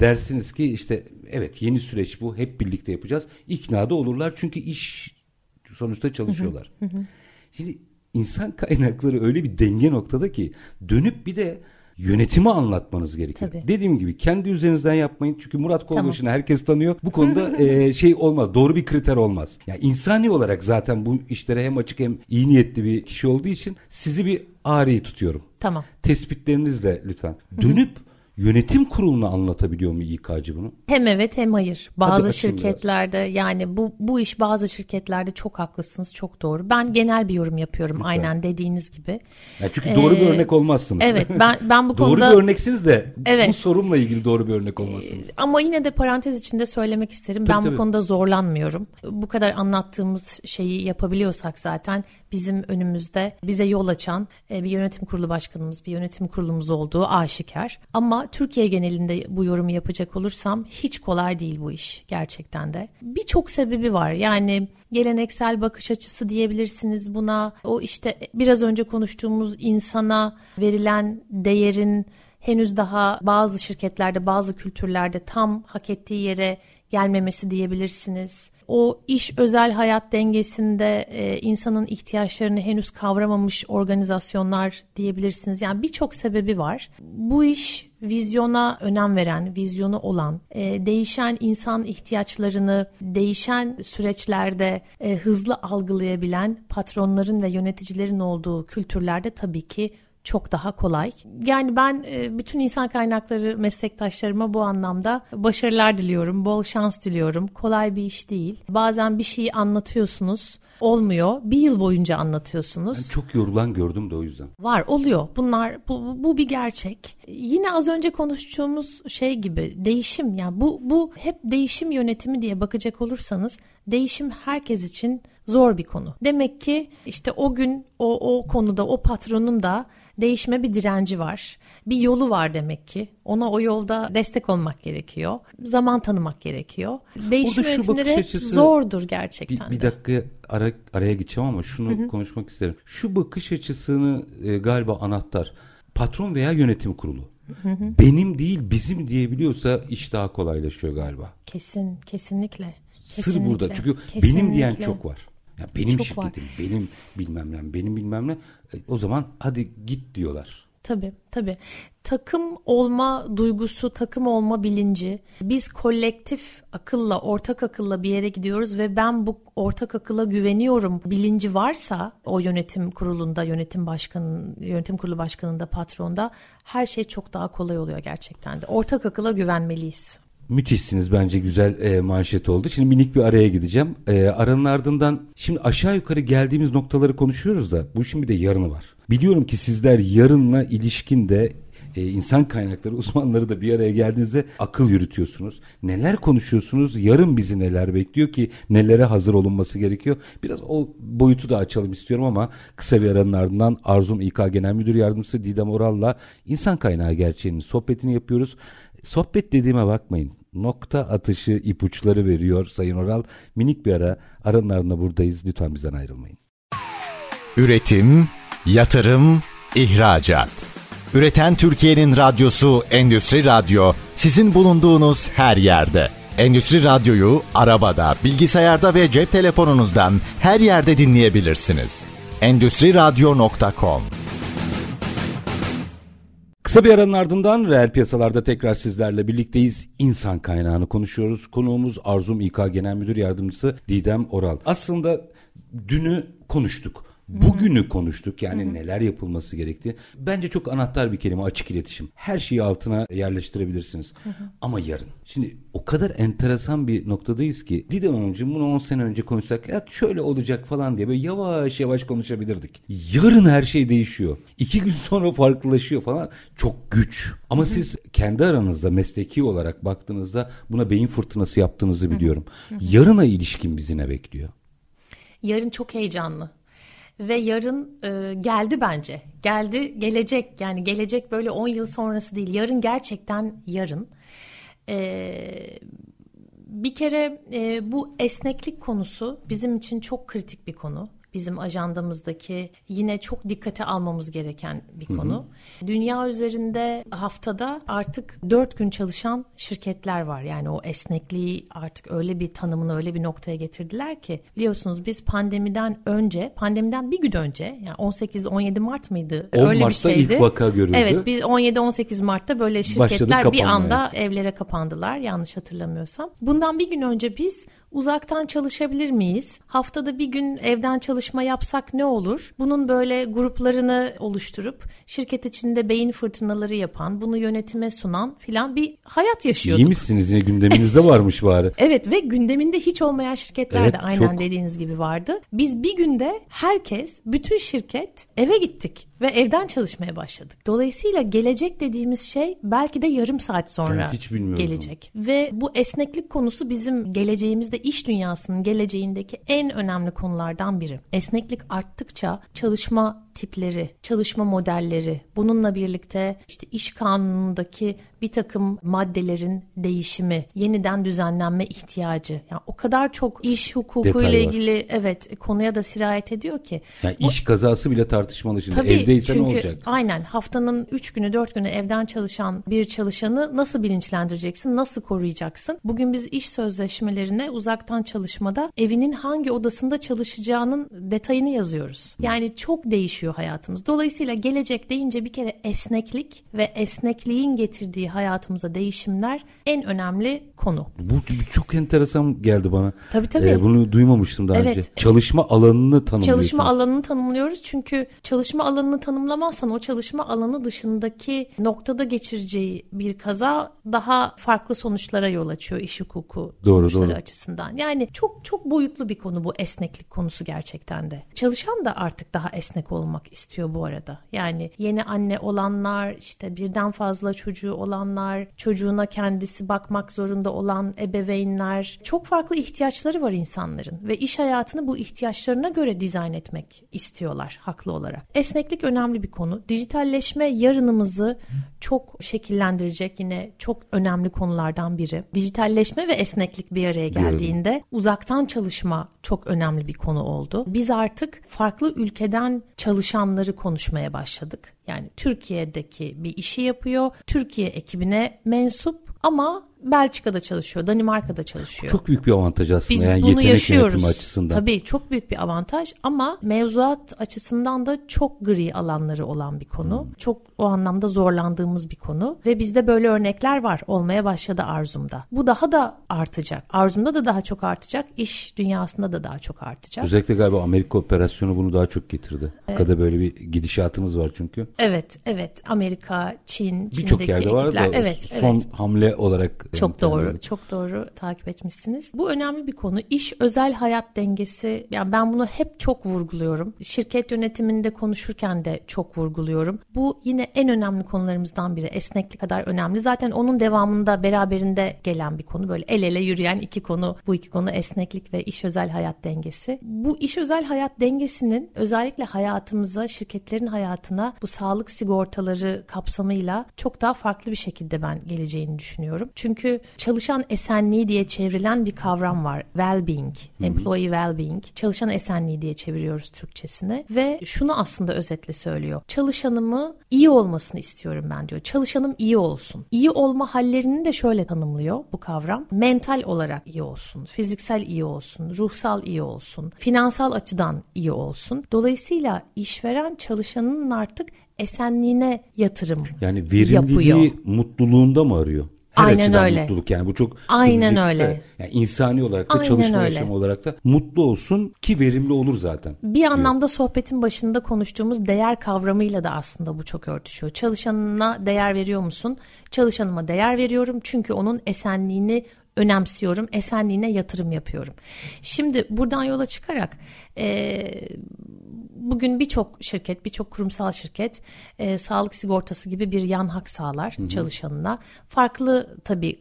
Dersiniz ki işte evet, yeni süreç bu, hep birlikte yapacağız. İkna da olurlar çünkü iş sonuçta çalışıyorlar. Hı hı hı. Şimdi insan kaynakları öyle bir denge noktada ki dönüp bir de yönetimi anlatmanız gerekiyor. Tabii. Dediğim gibi kendi üzerinizden yapmayın. Çünkü Murat Kolbaşı'nı herkes tanıyor. Bu konuda şey olmaz. Doğru bir kriter olmaz. Yani insani olarak zaten bu işlere hem açık hem iyi niyetli bir kişi olduğu için sizi bir ari tutuyorum. Tamam. Tespitlerinizle lütfen. Dönüp yönetim kuruluna anlatabiliyor mu İK'cı bunu? Hem evet hem hayır. Bazı şirketlerde biraz. Yani bu iş bazı şirketlerde çok haklısınız, çok doğru. Ben genel bir yorum yapıyorum lütfen. Aynen dediğiniz gibi. Yani çünkü doğru bir örnek olmazsınız. Evet ben bu konuda... Doğru bir örneksiniz de evet. Bu sorumla ilgili doğru bir örnek olmazsınız. Ama yine de parantez içinde söylemek isterim. Tabii, ben bu konuda zorlanmıyorum. Bu kadar anlattığımız şeyi yapabiliyorsak zaten bizim önümüzde bize yol açan bir yönetim kurulu başkanımız, bir yönetim kurulumuz olduğu aşikar. Ama Türkiye genelinde bu yorumu yapacak olursam hiç kolay değil bu iş gerçekten de. Birçok sebebi var. Yani geleneksel bakış açısı diyebilirsiniz buna. O işte biraz önce konuştuğumuz insana verilen değerin henüz daha bazı şirketlerde, bazı kültürlerde tam hak ettiği yere gelmemesi diyebilirsiniz. O iş özel hayat dengesinde insanın ihtiyaçlarını henüz kavramamış organizasyonlar diyebilirsiniz. Yani birçok sebebi var. Bu iş vizyona önem veren, vizyonu olan, değişen insan ihtiyaçlarını değişen süreçlerde hızlı algılayabilen patronların ve yöneticilerin olduğu kültürlerde tabii ki çok daha kolay. Yani ben bütün insan kaynakları meslektaşlarıma bu anlamda başarılar diliyorum, bol şans diliyorum. Kolay bir iş değil. Bazen bir şeyi anlatıyorsunuz, olmuyor. Bir yıl boyunca anlatıyorsunuz. Ben çok yorulan gördüm de o yüzden. Var, oluyor. Bunlar bu bir gerçek. Yine az önce konuştuğumuz şey gibi değişim. Yani bu hep değişim yönetimi diye bakacak olursanız değişim herkes için zor bir konu. Demek ki işte o gün o konuda o patronun da değişime bir direnci var. Bir yolu var demek ki. Ona o yolda destek olmak gerekiyor. Zaman tanımak gerekiyor. Değişim yönetimleri hep zordur gerçekten. Bir dakika araya geçeceğim ama şunu konuşmak isterim. Şu bakış açısını galiba anahtar. Patron veya yönetim kurulu. Benim değil bizim diyebiliyorsa iş daha kolaylaşıyor galiba. Kesinlikle. Sır burada. Çünkü benim diyen çok var. Ya benim çok şirketim, var. Benim bilmem ne, o zaman hadi git diyorlar. Tabii. Takım olma duygusu, takım olma bilinci. Biz kolektif akılla, ortak akılla bir yere gidiyoruz ve ben bu ortak akıla güveniyorum. Bilinci varsa o yönetim kurulunda, yönetim kurulu başkanında, patronda her şey çok daha kolay oluyor gerçekten de. Ortak akıla güvenmeliyiz. Müthişsiniz bence güzel manşet oldu. Şimdi minik bir araya gideceğim. Aranın ardından şimdi aşağı yukarı geldiğimiz noktaları konuşuyoruz da bu işin bir de yarını var. Biliyorum ki sizler yarınla ilişkin de insan kaynakları uzmanları da bir araya geldiğinizde akıl yürütüyorsunuz. Neler konuşuyorsunuz? Yarın bizi neler bekliyor ki nelere hazır olunması gerekiyor? Biraz o boyutu da açalım istiyorum ama kısa bir aranın ardından Arzum İK Genel Müdür Yardımcısı Didem Oral'la insan kaynağı gerçeğinin sohbetini yapıyoruz. Sohbet dediğime bakmayın. Nokta atışı ipuçları veriyor Sayın Oral. Minik bir ara. Aranın ardında buradayız. Lütfen bizden ayrılmayın. Üretim, yatırım, ihracat. Üreten Türkiye'nin radyosu Endüstri Radyo. Sizin bulunduğunuz her yerde. Endüstri Radyo'yu arabada, bilgisayarda ve cep telefonunuzdan her yerde dinleyebilirsiniz. Endüstriradyo.com. Kısa bir aranın ardından Reel Piyasalar'da tekrar sizlerle birlikteyiz. İnsan kaynağını konuşuyoruz. Konuğumuz Arzum İK Genel Müdür Yardımcısı Didem Oral. Aslında dünü konuştuk. Bugünü konuştuk. Yani neler yapılması gerektiği. Bence çok anahtar bir kelime açık iletişim. Her şeyi altına yerleştirebilirsiniz. Ama yarın. Şimdi o kadar enteresan bir noktadayız ki Didem Hanımcığım bunu 10 sene önce konuşsak ya şöyle olacak falan diye böyle yavaş yavaş konuşabilirdik. Yarın her şey değişiyor. 2 gün sonra farklılaşıyor falan. Çok güç. Ama siz kendi aranızda mesleki olarak baktığınızda buna beyin fırtınası yaptığınızı biliyorum. Yarına ilişkin bizi ne bekliyor? Yarın çok heyecanlı. Ve yarın geldi bence. Gelecek. Yani gelecek böyle 10 yıl sonrası değil. Yarın gerçekten yarın. Bir kere bu esneklik konusu bizim için çok kritik bir konu. bizim ajandamızdaki yine çok dikkate almamız gereken bir konu. Hı hı. Dünya üzerinde haftada artık 4 gün çalışan şirketler var. Yani o esnekliği artık öyle bir tanımını öyle bir noktaya getirdiler ki biliyorsunuz biz pandemiden bir gün önce yani 18-17 Mart mıydı? 10 öyle Mart'ta bir şeydi. İlk vaka görüldü. Evet, biz 17-18 Mart'ta böyle şirketler bir anda evlere kapandılar yanlış hatırlamıyorsam. Bundan bir gün önce biz uzaktan çalışabilir miyiz? Haftada bir gün evden çalışma yapsak ne olur? Bunun böyle gruplarını oluşturup şirket içinde beyin fırtınaları yapan, bunu yönetime sunan filan bir hayat yaşıyorduk. İyi misiniz? Yine gündeminizde varmış bari. Evet ve gündeminde hiç olmayan şirketler de aynen çok... dediğiniz gibi vardı. Biz bir günde herkes, bütün şirket eve gittik ve evden çalışmaya başladık. Dolayısıyla gelecek dediğimiz şey belki de yarım saat sonra gelecek. Ve bu esneklik konusu bizim geleceğimizde, iş dünyasının geleceğindeki en önemli konulardan biri. Esneklik arttıkça çalışma tipleri, çalışma modelleri, bununla birlikte işte iş kanunundaki bir takım maddelerin değişimi, yeniden düzenlenme ihtiyacı. Yani o kadar çok iş hukukuyla ilgili evet konuya da sirayet ediyor ki. Yani iş kazası bile tartışmalı şimdi. Tabii, evdeysen çünkü, olacak. Aynen haftanın 3 günü 4 günü evden çalışan bir çalışanı nasıl bilinçlendireceksin, nasıl koruyacaksın? Bugün biz iş sözleşmelerine uzaktan çalışmada evinin hangi odasında çalışacağının detayını yazıyoruz. Yani çok değişiyor hayatımız. Dolayısıyla gelecek deyince bir kere esneklik ve esnekliğin getirdiği hayatımıza değişimler en önemli konu. Bu çok enteresan geldi bana. Tabii. Bunu duymamıştım daha önce. Çalışma alanını tanımlıyoruz. Çalışma alanını tanımlıyoruz çünkü çalışma alanını tanımlamazsan o çalışma alanı dışındaki noktada geçireceği bir kaza daha farklı sonuçlara yol açıyor iş hukuku sonuçları açısından. Yani çok çok boyutlu bir konu bu esneklik konusu gerçekten de. Çalışan da artık daha esnek olmak istiyor bu arada. Yani yeni anne olanlar, işte birden fazla çocuğu olanlar, çocuğuna kendisi bakmak zorunda olan ebeveynler, çok farklı ihtiyaçları var insanların ve iş hayatını bu ihtiyaçlarına göre dizayn etmek istiyorlar haklı olarak. Esneklik önemli bir konu. Dijitalleşme yarınımızı çok şekillendirecek yine çok önemli konulardan biri. Dijitalleşme ve esneklik bir araya geldiğinde uzaktan çalışma çok önemli bir konu oldu. Biz artık farklı ülkeden çalışanları konuşmaya başladık. Yani Türkiye'deki bir işi yapıyor, Türkiye ekibine mensup ama Belçika'da çalışıyor, Danimarka'da çalışıyor. Çok büyük bir avantaj aslında. Biz yani bunu yaşıyoruz. Açısından. Tabii çok büyük bir avantaj ama mevzuat açısından da çok gri alanları olan bir konu. Çok o anlamda zorlandığımız bir konu. Ve bizde böyle örnekler var. Olmaya başladı Arzum'da. Bu daha da artacak. Arzum'da da daha çok artacak. İş dünyasında da daha çok artacak. Özellikle galiba Amerika operasyonu bunu daha çok getirdi. Amerika'da böyle bir gidişatınız var çünkü. Evet. Amerika, Çin, birçok yerde ekipler. Var da son hamle olarak çok doğru, çok doğru takip etmişsiniz. Bu önemli bir konu. İş özel hayat dengesi. Yani ben bunu hep çok vurguluyorum. Şirket yönetiminde konuşurken de çok vurguluyorum. Bu yine en önemli konularımızdan biri. Esneklik kadar önemli. Zaten onun devamında beraberinde gelen bir konu. Böyle el ele yürüyen iki konu. Bu iki konu esneklik ve iş özel hayat dengesi. Bu iş özel hayat dengesinin özellikle hayatımıza, şirketlerin hayatına bu sağlık sigortaları kapsamıyla çok daha farklı bir şekilde ben geleceğini düşünüyorum. Çünkü çalışan esenliği diye çevrilen bir kavram var. Well-being, employee well-being. Çalışan esenliği diye çeviriyoruz Türkçesine ve şunu aslında özetle söylüyor. Çalışanımı iyi olmasını istiyorum ben diyor. Çalışanım iyi olsun. İyi olma hallerini de şöyle tanımlıyor bu kavram. Mental olarak iyi olsun, fiziksel iyi olsun, ruhsal iyi olsun, finansal açıdan iyi olsun. Dolayısıyla işveren çalışanının artık esenliğine yatırım yapıyor. Yani verimliliği mutluluğunda mı arıyor? Her aynen öyle. Mutluluk yani bu çok aynen öyle. Yani insani olarak da aynen çalışma yaşamı olarak da mutlu olsun ki verimli olur zaten. Bir anlamda sohbetin başında konuştuğumuz değer kavramıyla da aslında bu çok örtüşüyor. Çalışanına değer veriyor musun? Çalışanıma değer veriyorum çünkü onun esenliğini önemsiyorum, esenliğine yatırım yapıyorum. Şimdi buradan yola çıkarak Bugün birçok şirket, birçok kurumsal şirket sağlık sigortası gibi bir yan hak sağlar çalışanına. Farklı tabii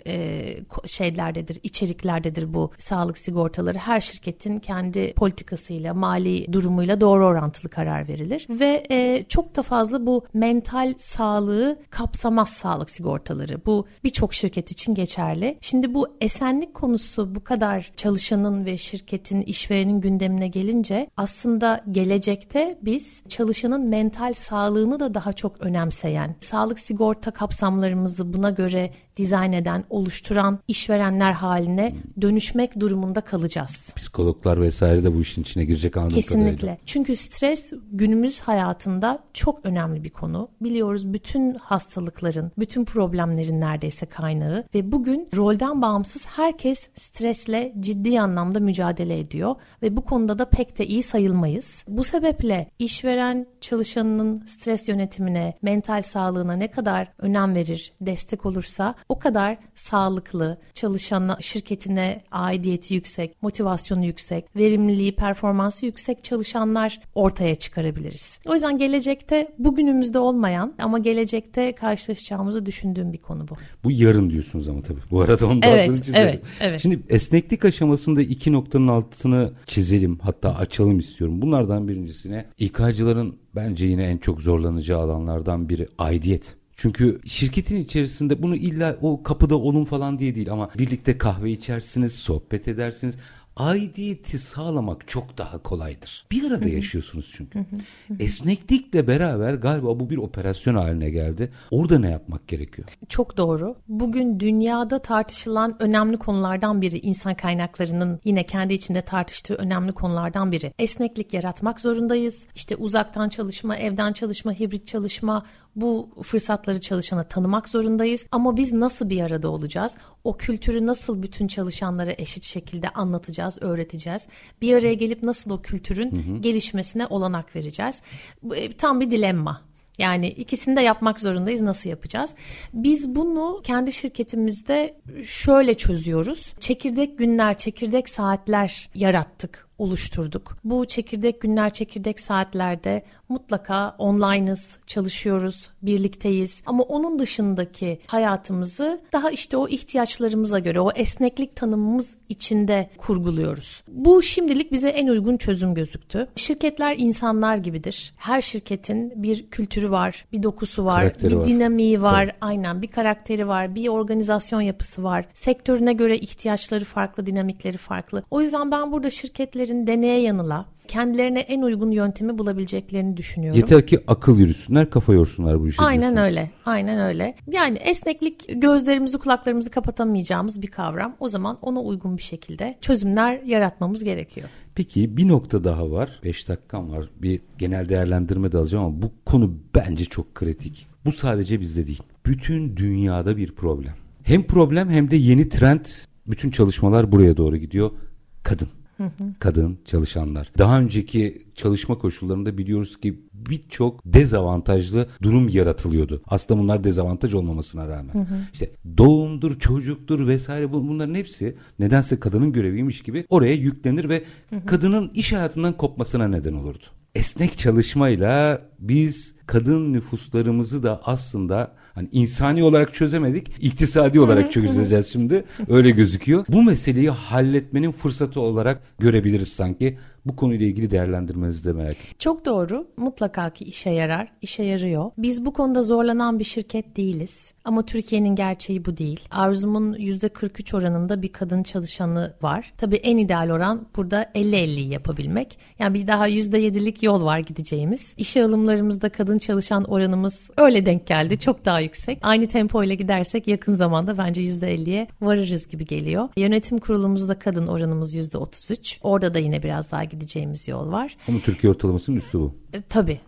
şeylerdedir, içeriklerdedir bu sağlık sigortaları. Her şirketin kendi politikasıyla, mali durumuyla doğru orantılı karar verilir. Ve çok da fazla bu mental sağlığı kapsamaz sağlık sigortaları. Bu birçok şirket için geçerli. Şimdi bu esenlik konusu bu kadar çalışanın ve şirketin, işverenin gündemine gelince aslında gelecekte biz çalışanın mental sağlığını da daha çok önemseyen, sağlık sigorta kapsamlarımızı buna göre dizayn eden, oluşturan işverenler haline dönüşmek durumunda kalacağız. Psikologlar vesaire de bu işin içine girecek anlamda. Kesinlikle. Çünkü stres günümüz hayatında çok önemli bir konu. Biliyoruz bütün hastalıkların, bütün problemlerin neredeyse kaynağı ve bugün rolden bağımsız herkes stresle ciddi anlamda mücadele ediyor ve bu konuda da pek de iyi sayılmayız. Bu sebeple işveren çalışanının stres yönetimine, mental sağlığına ne kadar önem verir, destek olursa o kadar sağlıklı, çalışanına, şirketine aidiyeti yüksek, motivasyonu yüksek, verimliliği, performansı yüksek çalışanlar ortaya çıkarabiliriz. O yüzden gelecekte bugünümüzde olmayan ama gelecekte karşılaşacağımızı düşündüğüm bir konu bu. Bu yarın diyorsunuz ama tabii. Bu arada onu da altını çizelim. Evet. Şimdi esneklik aşamasında iki noktanın altını çizelim, hatta açalım istiyorum. Bunlardan birincisine İK'cıların bence yine en çok zorlanacağı alanlardan biri aidiyet. Çünkü şirketin içerisinde bunu illa o kapıda olun falan diye değil ama birlikte kahve içersiniz, sohbet edersiniz. Aidiyeti sağlamak çok daha kolaydır. Bir arada yaşıyorsunuz çünkü. Esneklikle beraber galiba bu bir operasyon haline geldi. Orada ne yapmak gerekiyor? Çok doğru. Bugün dünyada tartışılan önemli konulardan biri, insan kaynaklarının yine kendi içinde tartıştığı önemli konulardan biri. Esneklik yaratmak zorundayız. İşte uzaktan çalışma, evden çalışma, hibrit çalışma, bu fırsatları çalışana tanımak zorundayız. Ama biz nasıl bir arada olacağız? O kültürü nasıl bütün çalışanlara eşit şekilde anlatacağız, öğreteceğiz. Bir araya gelip nasıl o kültürün gelişmesine olanak vereceğiz? Bu tam bir dilemma. Yani ikisini de yapmak zorundayız. Nasıl yapacağız? Biz bunu kendi şirketimizde şöyle çözüyoruz. Çekirdek günler, çekirdek saatler yarattık, oluşturduk. Bu çekirdek günler, çekirdek saatlerde mutlaka online'ız, çalışıyoruz, birlikteyiz. Ama onun dışındaki hayatımızı daha işte o ihtiyaçlarımıza göre, o esneklik tanımımız içinde kurguluyoruz. Bu şimdilik bize en uygun çözüm gözüktü. Şirketler insanlar gibidir. Her şirketin bir kültürü var, bir dokusu var, karakteri, bir dinamiği var. Evet. Aynen, bir karakteri var, bir organizasyon yapısı var. Sektörüne göre ihtiyaçları farklı, dinamikleri farklı. O yüzden ben burada şirketleri deneye yanıla kendilerine en uygun yöntemi bulabileceklerini düşünüyorum. Yeter ki akıl yürüsünler, kafa yorsunlar bu işe. Aynen öyle. Yani esneklik gözlerimizi, kulaklarımızı kapatamayacağımız bir kavram. O zaman ona uygun bir şekilde çözümler yaratmamız gerekiyor. Peki bir nokta daha var. 5 dakikam var. Bir genel değerlendirme de alacağım ama bu konu bence çok kritik. Bu sadece bizde değil. Bütün dünyada bir problem. Hem problem hem de yeni trend. Bütün çalışmalar buraya doğru gidiyor. Kadın çalışanlar. Daha önceki çalışma koşullarında biliyoruz ki birçok dezavantajlı durum yaratılıyordu. Aslında bunlar dezavantaj olmamasına rağmen. İşte doğumdur, çocuktur vesaire, bunların hepsi nedense kadının göreviymiş gibi oraya yüklenir ve kadının iş hayatından kopmasına neden olurdu. Esnek çalışmayla biz kadın nüfuslarımızı da aslında hani insani olarak çözemedik, iktisadi olarak çözeceğiz şimdi. Öyle gözüküyor. Bu meseleyi halletmenin fırsatı olarak görebiliriz sanki. Bu konuyla ilgili değerlendirmenizi de merak ediyorum. Çok doğru. Mutlaka ki işe yarar, işe yarıyor. Biz bu konuda zorlanan bir şirket değiliz. Ama Türkiye'nin gerçeği bu değil. Arzum'un %43 oranında bir kadın çalışanı var. Tabii en ideal oran burada 50-50'yi yapabilmek. Yani bir daha %7'lik yol var gideceğimiz. İşe alımlarımızda kadın çalışan oranımız öyle denk geldi. Çok daha yüksek. Aynı tempoyla gidersek yakın zamanda bence %50'ye varırız gibi geliyor. Yönetim kurulumuzda kadın oranımız %33. Orada da yine biraz daha gideceğimiz yol var. Ama Türkiye ortalamasının üstü bu. Tabii.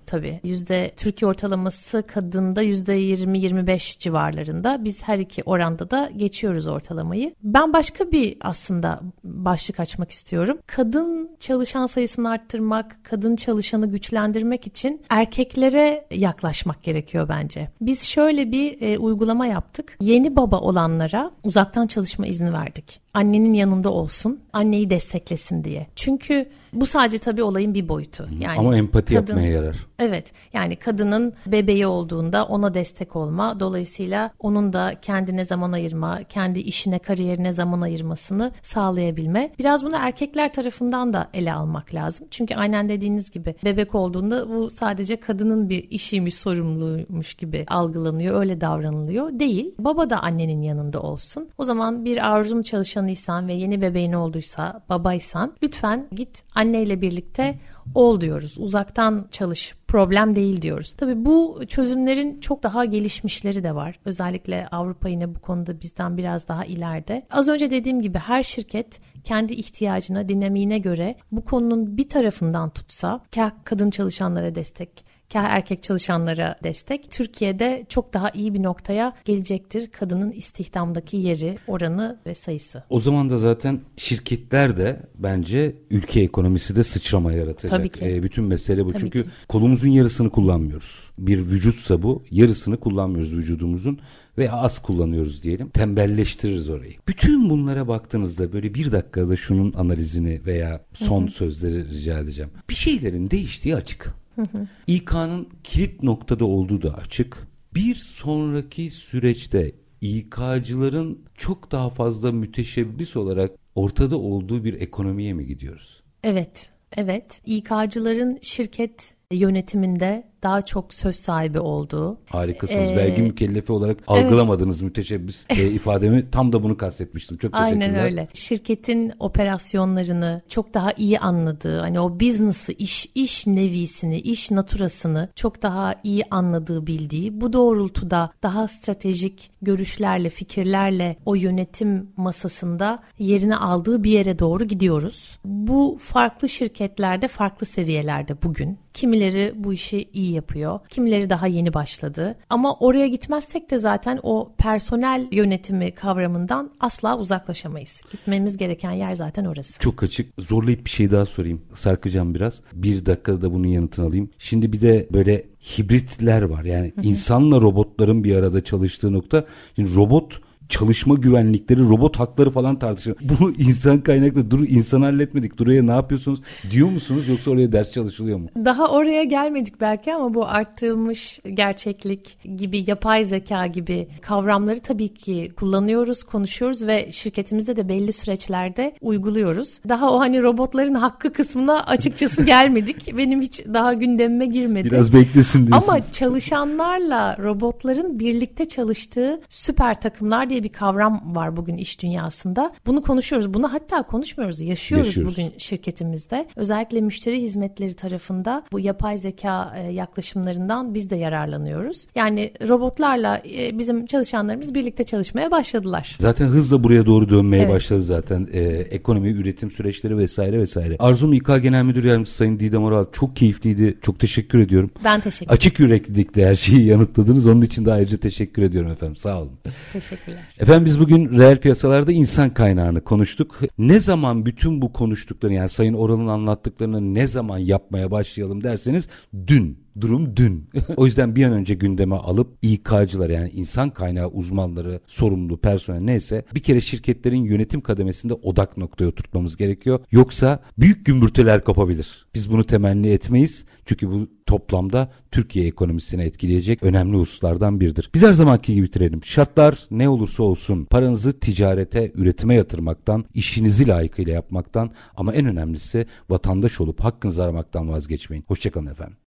Türkiye ortalaması kadında %20-25 civarlarında. Biz her iki oranda da geçiyoruz ortalamayı. Ben başka bir aslında başlık açmak istiyorum. Kadın çalışan sayısını arttırmak, kadın çalışanı güçlendirmek için erkeklere yaklaşmak gerekiyor bence. Biz şöyle bir uygulama yaptık. Yeni baba olanlara uzaktan çalışma izni verdik. Annenin yanında olsun, anneyi desteklesin diye. Çünkü Bu sadece tabii olayın bir boyutu. Yani ama empati yapmaya yarar. Evet, yani kadının bebeği olduğunda ona destek olma, dolayısıyla onun da kendine zaman ayırma, kendi işine, kariyerine zaman ayırmasını sağlayabilme. Biraz bunu erkekler tarafından da ele almak lazım. Çünkü aynen dediğiniz gibi bebek olduğunda bu sadece kadının bir işiymiş, sorumluluğuymuş gibi algılanıyor, öyle davranılıyor. Değil. Baba da annenin yanında olsun. O zaman bir Arzum çalışanıysan ve yeni bebeğin olduysa, babaysan, lütfen git anneyle birlikte ol diyoruz. Uzaktan çalış, problem değil diyoruz. Tabii bu çözümlerin çok daha gelişmişleri de var. Özellikle Avrupa yine bu konuda bizden biraz daha ileride. Az önce dediğim gibi her şirket kendi ihtiyacına, dinamiğine göre bu konunun bir tarafından tutsa, kah kadın çalışanlara destek, kah erkek çalışanlara destek, Türkiye'de çok daha iyi bir noktaya gelecektir kadının istihdamdaki yeri, oranı ve sayısı. O zaman da zaten şirketler de bence ülke ekonomisi de sıçrama yaratacak. Tabii ki. Bütün mesele bu. Tabii çünkü ki. Kolumuzun yarısını kullanmıyoruz. Bir vücutsa bu, yarısını kullanmıyoruz vücudumuzun ve az kullanıyoruz diyelim. Tembelleştiririz orayı. Bütün bunlara baktığınızda böyle bir dakikada şunun analizini veya son sözleri rica edeceğim. Bir şeylerin değiştiği açık. İK'nın kilit noktada olduğu da açık. Bir sonraki süreçte İK'cıların çok daha fazla müteşebbis olarak ortada olduğu bir ekonomiye mi gidiyoruz? Evet. İK'cıların şirket yönetiminde daha çok söz sahibi olduğu. Harikasınız. Vergi mükellefi olarak algılamadınız müteşebbis ifademi. Tam da bunu kastetmiştim. Çok teşekkürler. Aynen öyle. Şirketin operasyonlarını çok daha iyi anladığı, hani o business'ı, iş nevisini, iş naturasını çok daha iyi anladığı, bildiği, bu doğrultuda daha stratejik görüşlerle, fikirlerle o yönetim masasında yerini aldığı bir yere doğru gidiyoruz. Bu farklı şirketlerde, farklı seviyelerde bugün. Kimileri bu işi iyi yapıyor, kimileri daha yeni başladı. Ama oraya gitmezsek de zaten o personel yönetimi kavramından asla uzaklaşamayız. Gitmemiz gereken yer zaten orası. Çok açık. Zorlayıp bir şey daha sorayım. Sarkacağım biraz. Bir dakikada da bunun yanıtını alayım. Şimdi bir de böyle hibritler var. Yani insanla robotların bir arada çalıştığı nokta. Şimdi robot çalışma güvenlikleri, robot hakları falan tartışıyor. Bu insan kaynaklı, insanı halletmedik, duraya ne yapıyorsunuz diyor musunuz, yoksa oraya ders çalışılıyor mu? Daha oraya gelmedik belki ama bu arttırılmış gerçeklik gibi, yapay zeka gibi kavramları tabii ki kullanıyoruz, konuşuyoruz ve şirketimizde de belli süreçlerde uyguluyoruz. Daha o hani robotların hakkı kısmına açıkçası gelmedik. Benim hiç daha gündemime girmedi. Biraz beklesin diyorsunuz. Ama çalışanlarla robotların birlikte çalıştığı süper takımlar diye bir kavram var bugün iş dünyasında. Bunu konuşuyoruz. Bunu hatta konuşmuyoruz. Yaşıyoruz bugün şirketimizde. Özellikle müşteri hizmetleri tarafında bu yapay zeka yaklaşımlarından biz de yararlanıyoruz. Yani robotlarla bizim çalışanlarımız birlikte çalışmaya başladılar. Zaten hızla buraya doğru dönmeye başladı zaten. Ekonomi, üretim süreçleri vesaire. Arzum İK Genel Müdür Yardımcısı Sayın Didem Oral çok keyifliydi. Çok teşekkür ediyorum. Ben teşekkür ederim. Açık yüreklilikle her şeyi yanıtladınız. Onun için de ayrıca teşekkür ediyorum efendim. Sağ olun. Teşekkürler. Efendim biz bugün reel piyasalarda insan kaynağını konuştuk. Ne zaman bütün bu konuştuklarını, yani Sayın Oral'ın anlattıklarını ne zaman yapmaya başlayalım derseniz durum dün. O yüzden bir an önce gündeme alıp İK'cılar, yani insan kaynağı uzmanları, sorumlu personel neyse, bir kere şirketlerin yönetim kademesinde odak noktaya oturtmamız gerekiyor. Yoksa büyük gümbürtüler kopabilir. Biz bunu temenni etmeyiz. Çünkü bu toplamda Türkiye ekonomisini etkileyecek önemli hususlardan biridir. Biz her zamanki gibi bitirelim. Şartlar ne olursa olsun paranızı ticarete, üretime yatırmaktan, işinizi layıkıyla yapmaktan ama en önemlisi vatandaş olup hakkınızı aramaktan vazgeçmeyin. Hoşçakalın efendim.